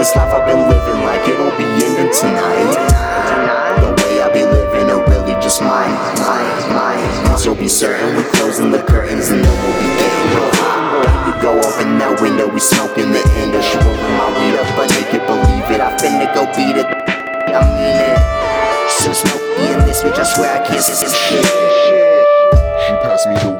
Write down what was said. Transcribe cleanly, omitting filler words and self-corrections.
this life I've been living like it'll be ending tonight. The way I be living are really just mine. Cause you'll be certain we're closing the curtains and then we'll be getting real hot. You go open that window, we smoking the end of rolling my weed up, but make it believe it. I finna go beat it. I mean it. So smoky in this bitch, I swear I can't see some shit. She passed me the